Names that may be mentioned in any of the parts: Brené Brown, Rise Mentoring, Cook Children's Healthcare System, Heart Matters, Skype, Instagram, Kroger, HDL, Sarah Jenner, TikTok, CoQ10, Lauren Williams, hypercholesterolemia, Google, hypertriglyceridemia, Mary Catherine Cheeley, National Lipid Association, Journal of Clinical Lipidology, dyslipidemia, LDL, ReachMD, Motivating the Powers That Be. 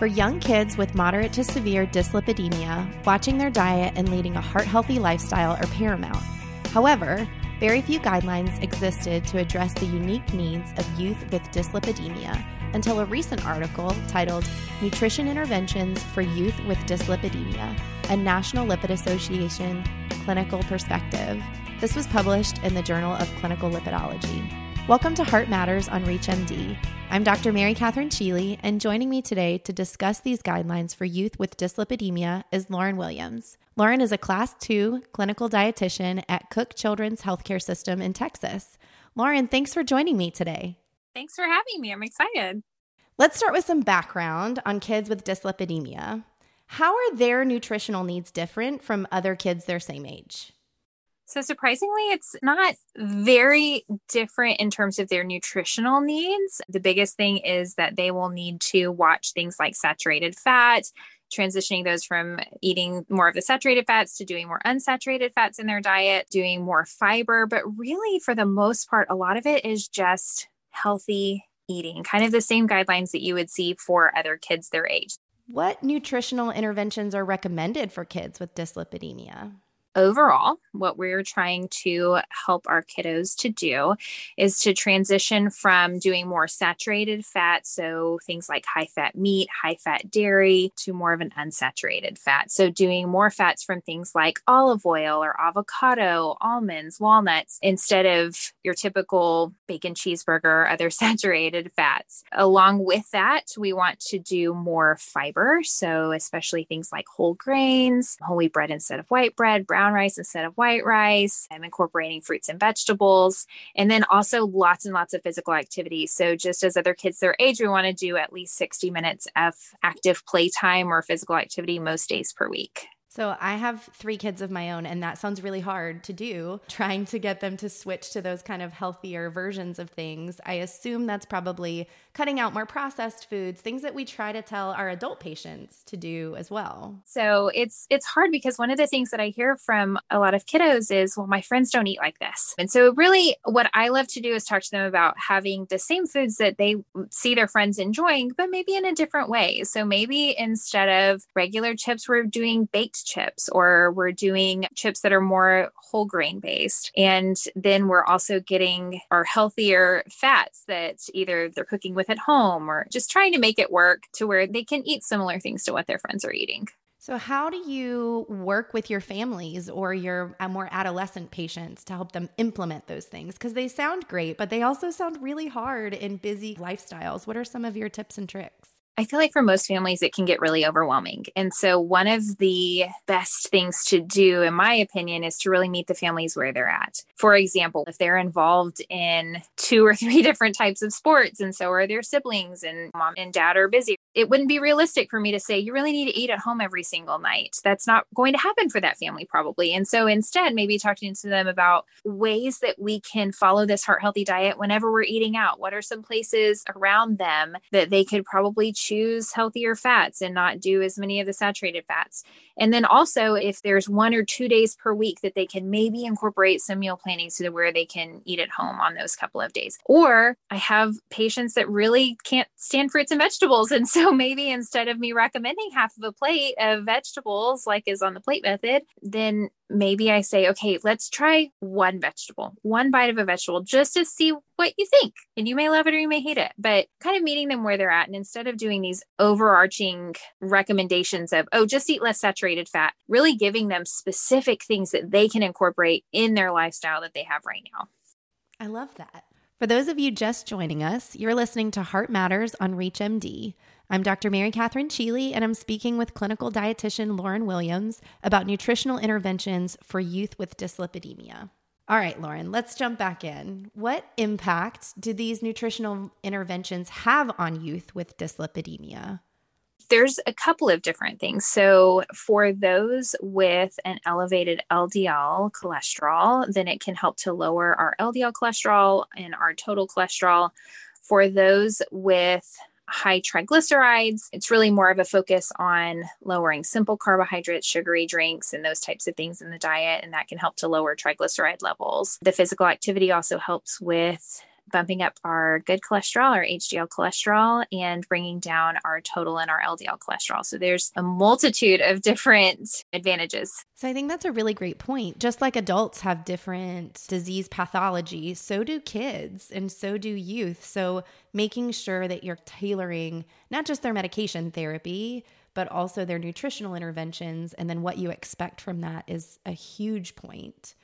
For young kids with moderate to severe dyslipidemia, watching their diet and leading a heart-healthy lifestyle are paramount. However, very few guidelines existed to address the unique needs of youth with dyslipidemia until a recent article titled Nutrition Interventions for Youth with Dyslipidemia, a National Lipid Association Clinical Perspective. This was published in the Journal of Clinical Lipidology. Welcome to Heart Matters on ReachMD. I'm Dr. Mary Catherine Cheeley, and joining me today to discuss these guidelines for youth with dyslipidemia is Lauren Williams. Lauren is a Class II clinical dietitian at Cook Children's Healthcare System in Texas. Lauren, thanks for joining me today. Thanks for having me. I'm excited. Let's start with some background on kids with dyslipidemia. How are their nutritional needs different from other kids their same age? So surprisingly, it's not very different in terms of their nutritional needs. The biggest thing is that they will need to watch things like saturated fat, transitioning those from eating more of the saturated fats to doing more unsaturated fats in their diet, doing more fiber. But really, for the most part, a lot of it is just healthy eating, kind of the same guidelines that you would see for other kids their age. What nutritional interventions are recommended for kids with dyslipidemia? Overall, what we're trying to help our kiddos to do is to transition from doing more saturated fat, so things like high-fat meat, high-fat dairy, to more of an unsaturated fat. So doing more fats from things like olive oil or avocado, almonds, walnuts, instead of your typical bacon cheeseburger or other saturated fats. Along with that, we want to do more fiber, so especially things like whole grains, whole wheat bread instead of white bread, brown rice instead of white rice. I'm incorporating fruits and vegetables, and then also lots and lots of physical activity. So just as other kids their age, we want to do at least 60 minutes of active playtime or physical activity most days per week. So I have 3 kids of my own, and that sounds really hard to do, trying to get them to switch to those kind of healthier versions of things. I assume that's probably cutting out more processed foods, things that we try to tell our adult patients to do as well. So it's hard because one of the things that I hear from a lot of kiddos is, well, my friends don't eat like this. And so really what I love to do is talk to them about having the same foods that they see their friends enjoying, but maybe in a different way. So maybe instead of regular chips, we're doing baked chips, or we're doing chips that are more whole grain based. And then we're also getting our healthier fats that either they're cooking with at home, or just trying to make it work to where they can eat similar things to what their friends are eating. So how do you work with your families or your more adolescent patients to help them implement those things? Because they sound great, but they also sound really hard in busy lifestyles. What are some of your tips and tricks? I feel like for most families, it can get really overwhelming. And so one of the best things to do, in my opinion, is to really meet the families where they're at. For example, if they're involved in 2 or 3 different types of sports, and so are their siblings, and mom and dad are busy, it wouldn't be realistic for me to say, you really need to eat at home every single night. That's not going to happen for that family probably. And so instead, maybe talking to them about ways that we can follow this heart healthy diet whenever we're eating out. What are some places around them that they could probably choose healthier fats and not do as many of the saturated fats? And then also if there's 1 or 2 days per week that they can maybe incorporate some meal planning so that where they can eat at home on those couple of days. Or I have patients that really can't stand fruits and vegetables. And so maybe instead of me recommending half of a plate of vegetables, like is on the plate method, then maybe I say, okay, let's try one vegetable, one bite of a vegetable just to see what you think. And you may love it or you may hate it, but kind of meeting them where they're at. And instead of doing these overarching recommendations of, oh, just eat less saturated fat, really giving them specific things that they can incorporate in their lifestyle that they have right now. I love that. For those of you just joining us, you're listening to Heart Matters on ReachMD. I'm Dr. Mary Catherine Cheeley, and I'm speaking with clinical dietitian Lauren Williams about nutritional interventions for youth with dyslipidemia. All right, Lauren, let's jump back in. What impact do these nutritional interventions have on youth with dyslipidemia? There's a couple of different things. So for those with an elevated LDL cholesterol, then it can help to lower our LDL cholesterol and our total cholesterol. For those with high triglycerides, it's really more of a focus on lowering simple carbohydrates, sugary drinks, and those types of things in the diet. And that can help to lower triglyceride levels. The physical activity also helps with bumping up our good cholesterol, our HDL cholesterol, and bringing down our total and our LDL cholesterol. So there's a multitude of different advantages. So I think that's a really great point. Just like adults have different disease pathology, so do kids and so do youth. So making sure that you're tailoring not just their medication therapy, but also their nutritional interventions, and then what you expect from that is a huge point.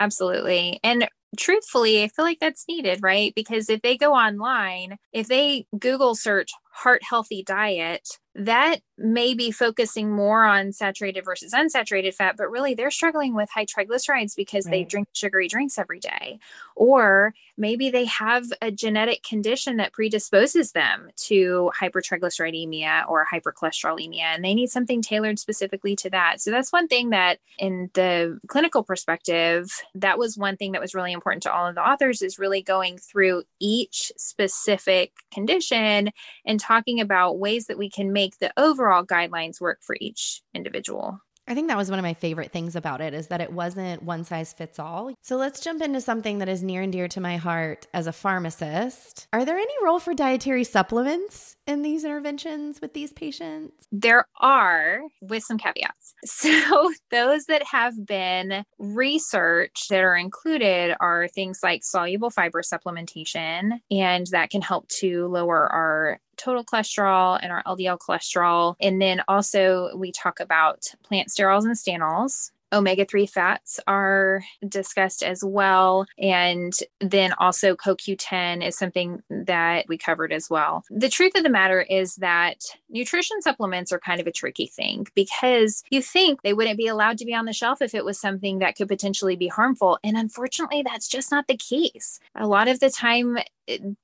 Absolutely. And truthfully, I feel like that's needed, right? Because if they go online, if they Google search heart healthy diet, that may be focusing more on saturated versus unsaturated fat, but really they're struggling with high triglycerides because Right. They drink sugary drinks every day. Or maybe they have a genetic condition that predisposes them to hypertriglyceridemia or hypercholesterolemia, and they need something tailored specifically to that. So that's one thing that in the clinical perspective, that was one thing that was really important to all of the authors, is really going through each specific condition and talking about ways that we can make the overall guidelines work for each individual. I think that was one of my favorite things about it, is that it wasn't one size fits all. So let's jump into something that is near and dear to my heart as a pharmacist. Are there any role for dietary supplements in these interventions with these patients? There are, with some caveats. So those that have been researched that are included are things like soluble fiber supplementation, and that can help to lower our total cholesterol and our LDL cholesterol. And then also we talk about plant sterols and stanols. Omega-3 fats are discussed as well. And then also CoQ10 is something that we covered as well. The truth of the matter is that nutrition supplements are kind of a tricky thing, because you think they wouldn't be allowed to be on the shelf if it was something that could potentially be harmful. And unfortunately, that's just not the case. A lot of the time,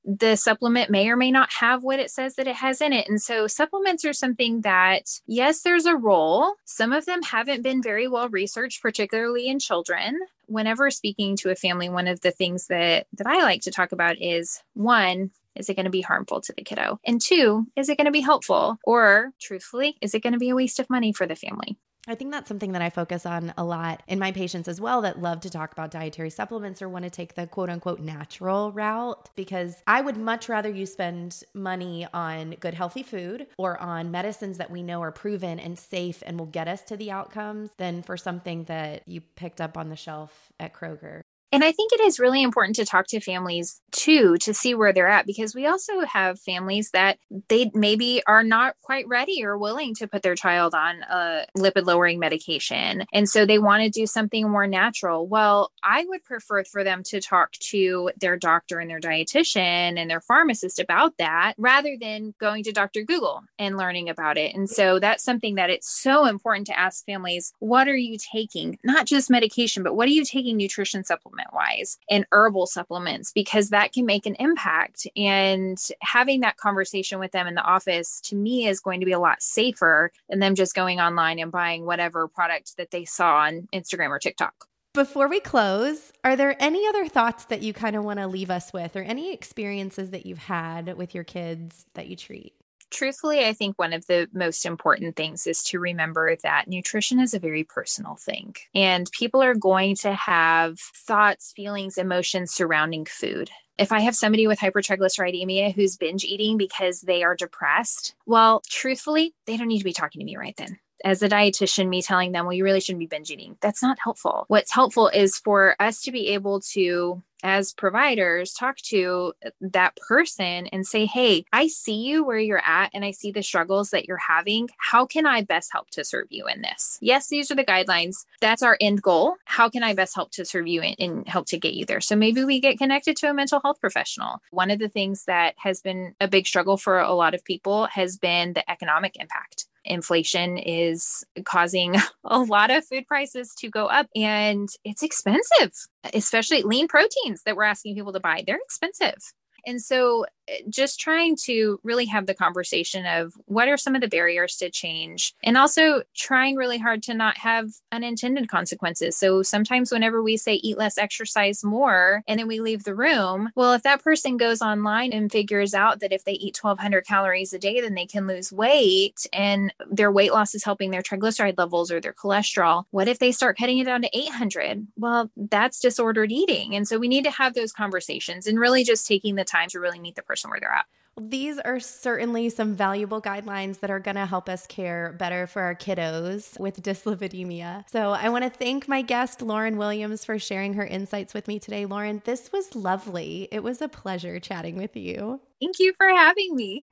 the supplement may or may not have what it says that it has in it. And so supplements are something that, yes, there's a role. Some of them haven't been very well researched, particularly in children. Whenever speaking to a family, one of the things that I like to talk about is, one, is it going to be harmful to the kiddo? And two, is it going to be helpful? Or truthfully, is it going to be a waste of money for the family? I think that's something that I focus on a lot in my patients as well, that love to talk about dietary supplements or want to take the quote unquote natural route, because I would much rather you spend money on good healthy food or on medicines that we know are proven and safe and will get us to the outcomes than for something that you picked up on the shelf at Kroger. And I think it is really important to talk to families too, to see where they're at, because we also have families that they maybe are not quite ready or willing to put their child on a lipid lowering medication. And so they want to do something more natural. Well, I would prefer for them to talk to their doctor and their dietitian and their pharmacist about that, rather than going to Dr. Google and learning about it. And so that's something that it's so important to ask families, what are you taking? Not just medication, but what are you taking nutrition supplements wise and herbal supplements, because that can make an impact. And having that conversation with them in the office, to me, is going to be a lot safer than them just going online and buying whatever product that they saw on Instagram or TikTok. Before we close, are there any other thoughts that you kind of want to leave us with, or any experiences that you've had with your kids that you treat? Truthfully, I think one of the most important things is to remember that nutrition is a very personal thing, and people are going to have thoughts, feelings, emotions surrounding food. If I have somebody with hypertriglyceridemia who's binge eating because they are depressed, well, truthfully, they don't need to be talking to me right then. As a dietitian, me telling them, well, you really shouldn't be binge eating, that's not helpful. What's helpful is for us to be able to, as providers, talk to that person and say, hey, I see you where you're at, and I see the struggles that you're having. How can I best help to serve you in this? Yes, these are the guidelines. That's our end goal. How can I best help to serve you and help to get you there? So maybe we get connected to a mental health professional. One of the things that has been a big struggle for a lot of people has been the economic impact. Inflation is causing a lot of food prices to go up, and it's expensive, especially lean proteins that we're asking people to buy. They're expensive. And so just trying to really have the conversation of what are some of the barriers to change, and also trying really hard to not have unintended consequences. So sometimes whenever we say eat less, exercise more, and then we leave the room, well, if that person goes online and figures out that if they eat 1200 calories a day, then they can lose weight and their weight loss is helping their triglyceride levels or their cholesterol. What if they start cutting it down to 800? Well, that's disordered eating. And so we need to have those conversations and really just taking the time to really meet the person where they're at. These are certainly some valuable guidelines that are going to help us care better for our kiddos with dyslipidemia. So I want to thank my guest, Lauren Williams, for sharing her insights with me today. Lauren, this was lovely. It was a pleasure chatting with you. Thank you for having me.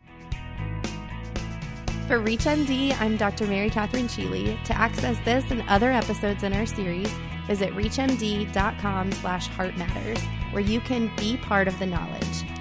For ReachMD, I'm Dr. Mary Catherine Cheeley. To access this and other episodes in our series, visit reachmd.com/heartmatters, where you can be part of the knowledge.